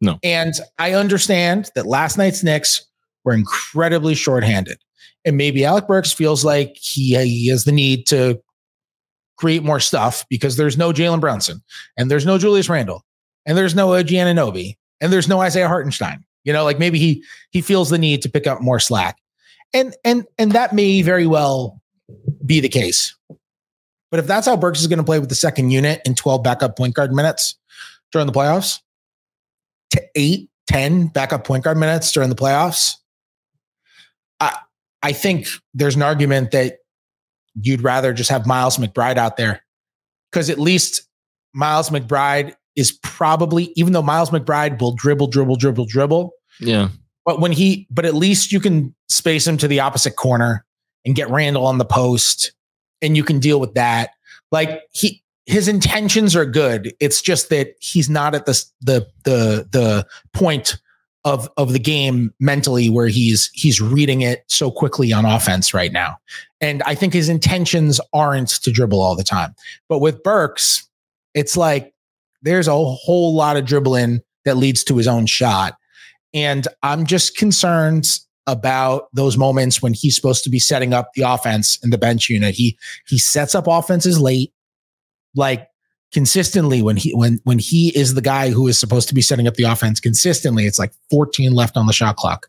No. And I understand that last night's Knicks were incredibly shorthanded. And maybe Alec Burks feels like he has the need to create more stuff because there's no Jalen Brunson, and there's no Julius Randall, and there's no OG Anunoby, and there's no Isaiah Hartenstein. You know, like maybe he feels the need to pick up more slack, and that may very well be the case. But if that's how Burks is going to play with the second unit in 12 backup point guard minutes during the playoffs to 8 10 backup point guard minutes during the playoffs, I think there's an argument that you'd rather just have Miles McBride out there, because at least Miles McBride is probably, even though Miles McBride will dribble. Yeah. But at least you can space him to the opposite corner and get Randall on the post, and you can deal with that. Like, his intentions are good. It's just that he's not at the point of the game mentally where he's reading it so quickly on offense right now. And I think his intentions aren't to dribble all the time. But with Burks, it's like there's a whole lot of dribbling that leads to his own shot. And I'm just concerned about those moments when he's supposed to be setting up the offense in the bench unit. He sets up offenses late, like consistently. When he is the guy who is supposed to be setting up the offense consistently, it's like 14 left on the shot clock.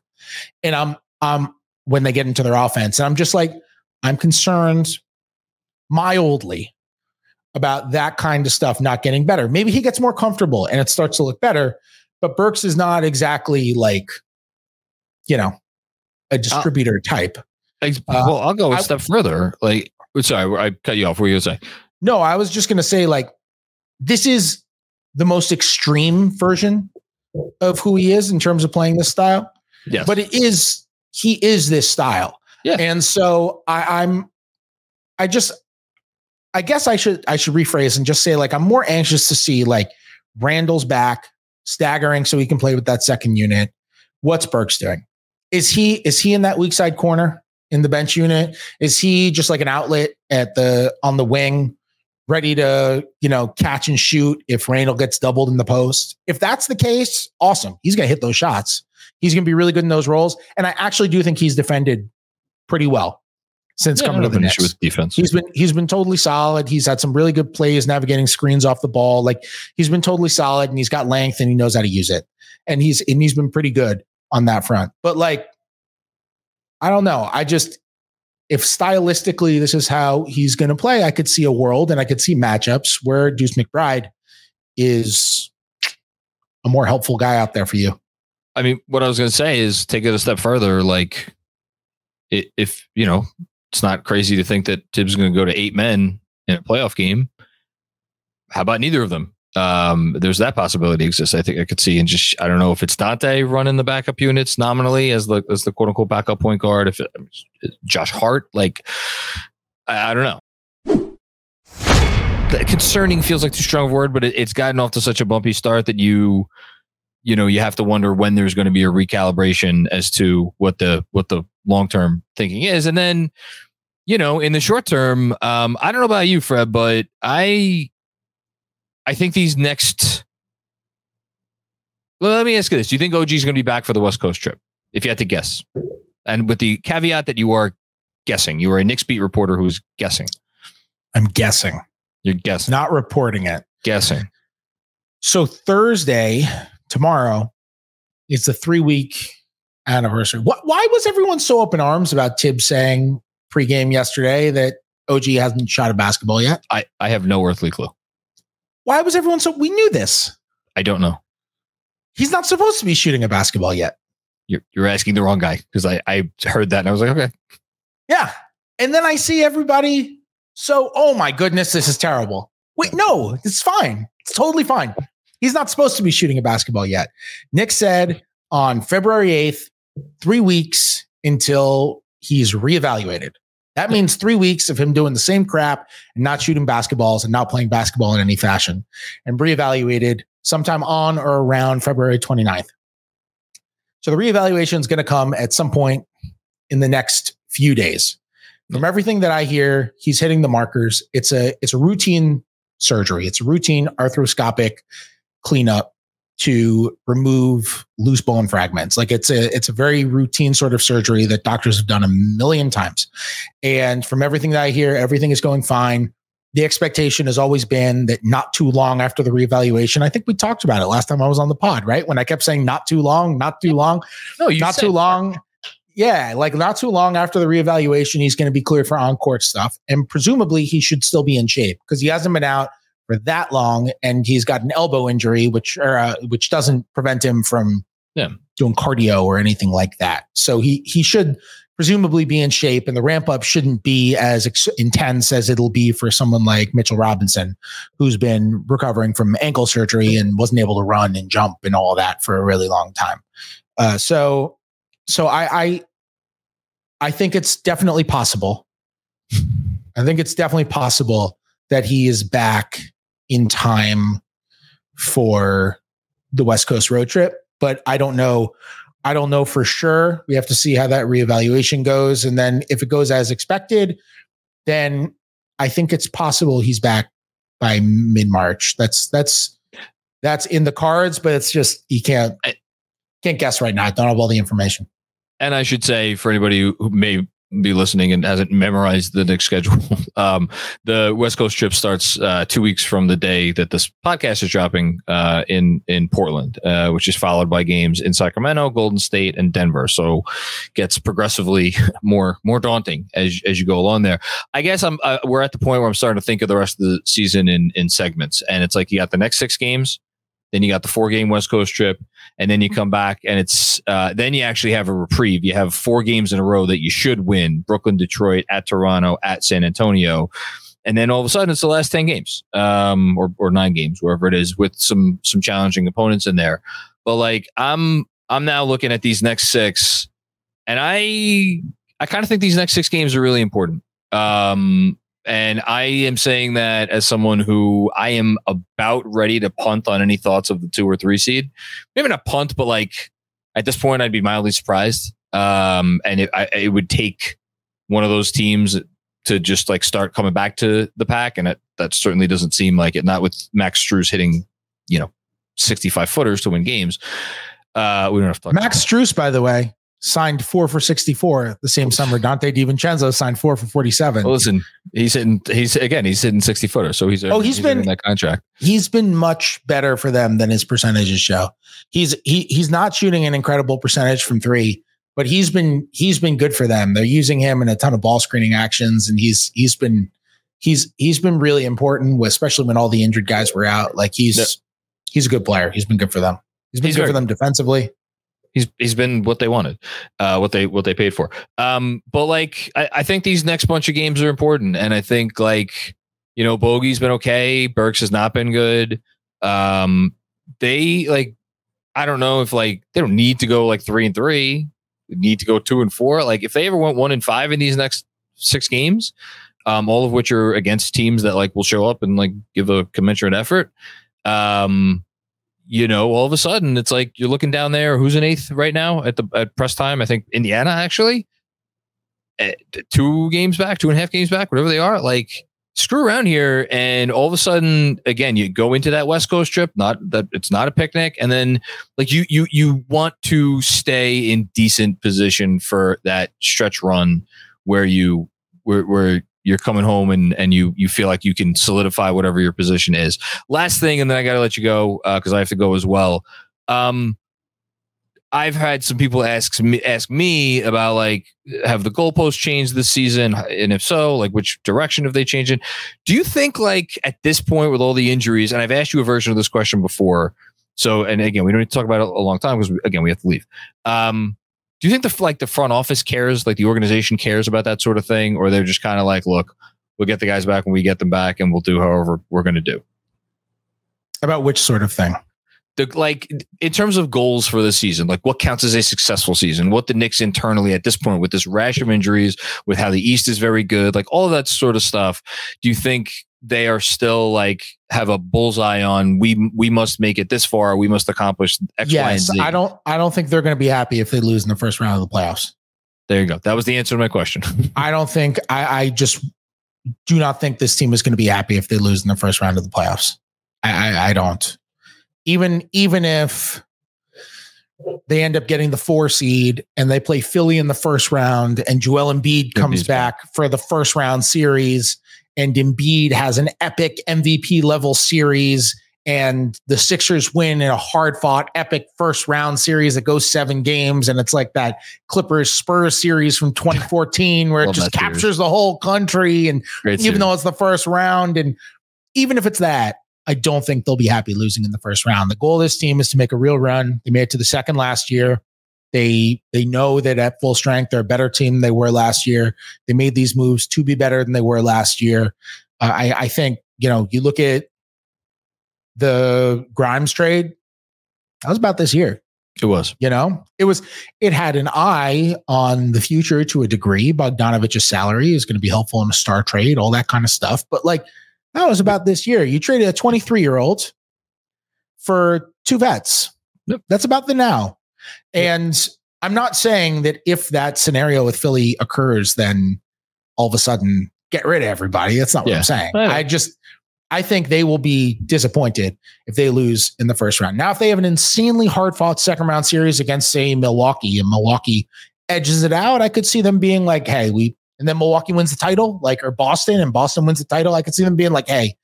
And I'm when they get into their offense, and I'm just like, I'm concerned mildly about that kind of stuff not getting better. Maybe he gets more comfortable and it starts to look better, but Burks is not exactly like, you know, a distributor type. Well, I'll go a step further. Like, sorry, I cut you off. What were you going to say? No, I was just going to say, like, this is the most extreme version of who he is in terms of playing this style. Yes. But he is this style. Yeah. And so I guess I should rephrase and just say, like, I'm more anxious to see, like, Randall's back staggering so he can play with that second unit. What's Burks doing? Is he in that weak side corner in the bench unit? Is he just like an outlet on the wing, ready to, you know, catch and shoot if Randall gets doubled in the post? If that's the case, awesome. He's going to hit those shots. He's going to be really good in those roles. And I actually do think he's defended pretty well since coming to the Knicks. With defense. He's been totally solid. He's had some really good plays navigating screens off the ball. Like, he's been totally solid, and he's got length and he knows how to use it. And he's been pretty good on that front. But, like, I don't know. I just, if stylistically this is how he's going to play, I could see a world and I could see matchups where Deuce McBride is a more helpful guy out there for you. I mean, what I was going to say is take it a step further. Like, if, you know, it's not crazy to think that Tibbs is going to go to 8 men in a playoff game. How about neither of them? There's that possibility exists. I think I could see, and just, I don't know if it's Dante running the backup units nominally as the quote unquote backup point guard. If it's Josh Hart, like, I don't know. Concerning feels like too strong a word, but it's gotten off to such a bumpy start that you know, you have to wonder when there's going to be a recalibration as to what the long-term thinking is. And then, you know, in the short term, I don't know about you, Fred, but I think these next... Well, let me ask you this. Do you think OG is going to be back for the West Coast trip, if you had to guess? And with the caveat that you are guessing. You are a Knicks beat reporter who's guessing. I'm guessing. You're guessing. Not reporting it. Guessing. So Thursday, tomorrow, is the 3-week anniversary. Why was everyone so up in arms about Tibbs saying pregame yesterday that OG hasn't shot a basketball yet? I have no earthly clue. Why was everyone so... We knew this. I don't know. He's not supposed to be shooting a basketball yet. You're asking the wrong guy, because I heard that and I was like, okay. Yeah. And then I see everybody. So, oh my goodness, this is terrible. Wait, no, it's fine. It's totally fine. He's not supposed to be shooting a basketball yet. Nick said on February 8th, 3 weeks until he's reevaluated. That means 3 weeks of him doing the same crap and not shooting basketballs and not playing basketball in any fashion, and reevaluated sometime on or around February 29th. So the reevaluation is going to come at some point in the next few days. From everything that I hear, he's hitting the markers. It's a routine surgery. It's a routine arthroscopic cleanup to remove loose bone fragments. Like, it's a very routine sort of surgery that doctors have done a million times. And from everything that I hear, everything is going fine. The expectation has always been that not too long after the reevaluation, I think we talked about it last time I was on the pod, right? When I kept saying not too long, no, you not too long. That. Yeah. Like, not too long after the reevaluation, he's going to be cleared for on-court stuff. And presumably he should still be in shape, because he hasn't been out for that long, and he's got an elbow injury, which doesn't prevent him from yeah, doing cardio or anything like that. So he should presumably be in shape, and the ramp up shouldn't be as intense as it'll be for someone like Mitchell Robinson, who's been recovering from ankle surgery and wasn't able to run and jump and all that for a really long time. So I think it's definitely possible. I think it's definitely possible that he is back in time for the West Coast road trip, but I don't know for sure. We have to see how that reevaluation goes. And then if it goes as expected, then I think it's possible he's back by mid-March. That's in the cards, but it's just, you can't guess right now. I don't have all the information. And I should say, for anybody who may be listening and hasn't memorized the Knicks schedule, the West Coast trip starts 2 weeks from the day that this podcast is dropping in Portland, which is followed by games in Sacramento, Golden State, and Denver. So gets progressively more daunting as you go along there. I guess we're at the point where I'm starting to think of the rest of the season in segments, and it's like you got the next 6 games. Then you got the 4-game West Coast trip, and then you come back, and it's then you actually have a reprieve. You have 4 games in a row that you should win: Brooklyn, Detroit, at Toronto, at San Antonio, and then all of a sudden it's the last 10 games, or 9 games, wherever it is, with some challenging opponents in there. But like I'm now looking at these next 6, and I kind of think these next 6 games are really important. And I am saying that as someone who I am about ready to punt on any thoughts of the 2 or 3 seed. Maybe not punt, but like at this point, I'd be mildly surprised. And it would take one of those teams to just like start coming back to the pack. And that certainly doesn't seem like it. Not with Max Strus hitting, 65 footers to win games. We don't have to talk. Max Strus, by the way, signed 4 for 64 the same summer. Dante DiVincenzo signed 4 for 47. Well, listen, he's hitting 60 footer. So he's been in that contract. He's been much better for them than his percentages show. He's not shooting an incredible percentage from 3, but he's been good for them. They're using him in a ton of ball screening actions, and he's been really important, especially when all the injured guys were out. Like he's a good player. He's been good for them. He's been good for them defensively. He's been what they wanted, what they paid for. But like, I think these next bunch of games are important. And I think like, Bogey's been okay. Burks has not been good. They like, I don't know if like, they don't need to go like 3-3, they need to go 2-4. Like if they ever went 1-5 in these next 6 games, all of which are against teams that like will show up and like give a commensurate effort. All of a sudden it's like you're looking down there. Who's in 8th right now at press time? I think Indiana, actually, 2.5 games back, whatever they are. Like screw around here, and all of a sudden again you go into that West Coast trip. Not that it's not a picnic, and then like you want to stay in decent position for that stretch run where where you're coming home and you feel like you can solidify whatever your position is. Last thing, and then I got to let you go because I have to go as well. I've had some people ask me about like, have the goalposts changed this season? And if so, like which direction have they changed it? Do you think like at this point with all the injuries, and I've asked you a version of this question before. So, and again, we don't need to talk about it a long time because we have to leave. Do you think the front office cares, like the organization cares about that sort of thing? Or they're just kind of like, look, we'll get the guys back when we get them back and we'll do however we're going to do. About which sort of thing? Like in terms of goals for the season, like what counts as a successful season, what the Knicks internally at this point with this rash of injuries, with how the East is very good, like all of that sort of stuff. Do you think they are still like have a bullseye on we must make it this far. We must accomplish X, Y, and Z. I don't think they're going to be happy if they lose in the first round of the playoffs. There you go. That was the answer to my question. I just do not think this team is going to be happy if they lose in the first round of the playoffs. I don't. Even if they end up getting the 4 seed and they play Philly in the first round and Joel Embiid comes back for the first round series and Embiid has an epic MVP level series and the Sixers win in a hard fought epic first round series that goes 7 games. And it's like that Clippers Spurs series from 2014 where it just captures the whole country. And even though it's the first round, and even if it's that, I don't think they'll be happy losing in the first round. The goal of this team is to make a real run. They made it to the second last year. They know that at full strength, they're a better team than they were last year. They made these moves to be better than they were last year. I think, you know, you look at the Grimes trade. That was about this year. It was. You know, it had an eye on the future to a degree. Bogdanovich's salary is going to be helpful in a star trade, all that kind of stuff. But like, that was about this year. You traded a 23-year-old for two vets. Yep. That's about the now. And I'm not saying that if that scenario with Philly occurs, then all of a sudden get rid of everybody. That's not what I'm saying. Right. I think they will be disappointed if they lose in the first round. Now, if they have an insanely hard-fought second-round series against, say, Milwaukee, and Milwaukee edges it out, I could see them being like, hey, and then Milwaukee wins the title, or Boston, and Boston wins the title. I could see them being like, hey,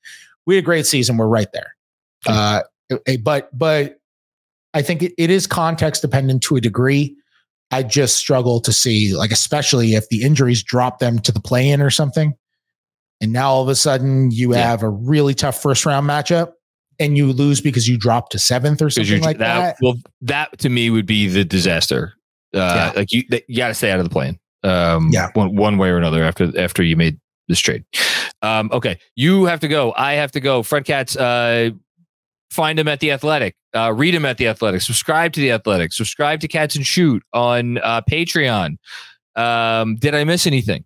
we had a great season. We're right there. But I think it is context dependent to a degree. I just struggle to see, especially if the injuries drop them to the play-in or something. And now all of a sudden you have a really tough first round matchup and you lose because you dropped to seventh or something like that. Well, that to me would be the disaster. You got to stay out of the play-in. One way or another after you made this trade. Okay. You have to go. I have to go. Fred Katz, find him at The Athletic, read him at The Athletic, subscribe to The Athletic, subscribe to Katz and Shoot on Patreon. Did I miss anything?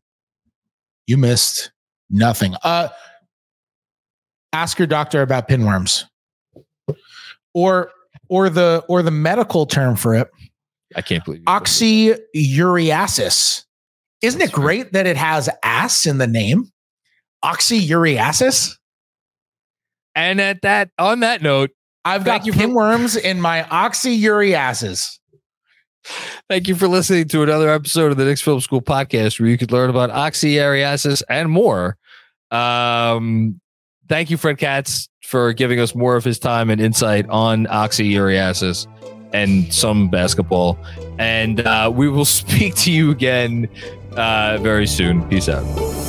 You missed nothing. Ask your doctor about pinworms or the medical term for it. I can't believe it. Oxyuriasis. Isn't it great that it has ass in the name? Oxyuriasis. And at that, on that note, I've got pinworms in my oxyuriasis. Thank you for listening to another episode of the Knicks Film School podcast, where you could learn about oxyuriasis and more. Thank you, Fred Katz, for giving us more of his time and insight on oxyuriasis and some basketball. And we will speak to you again very soon. Peace out.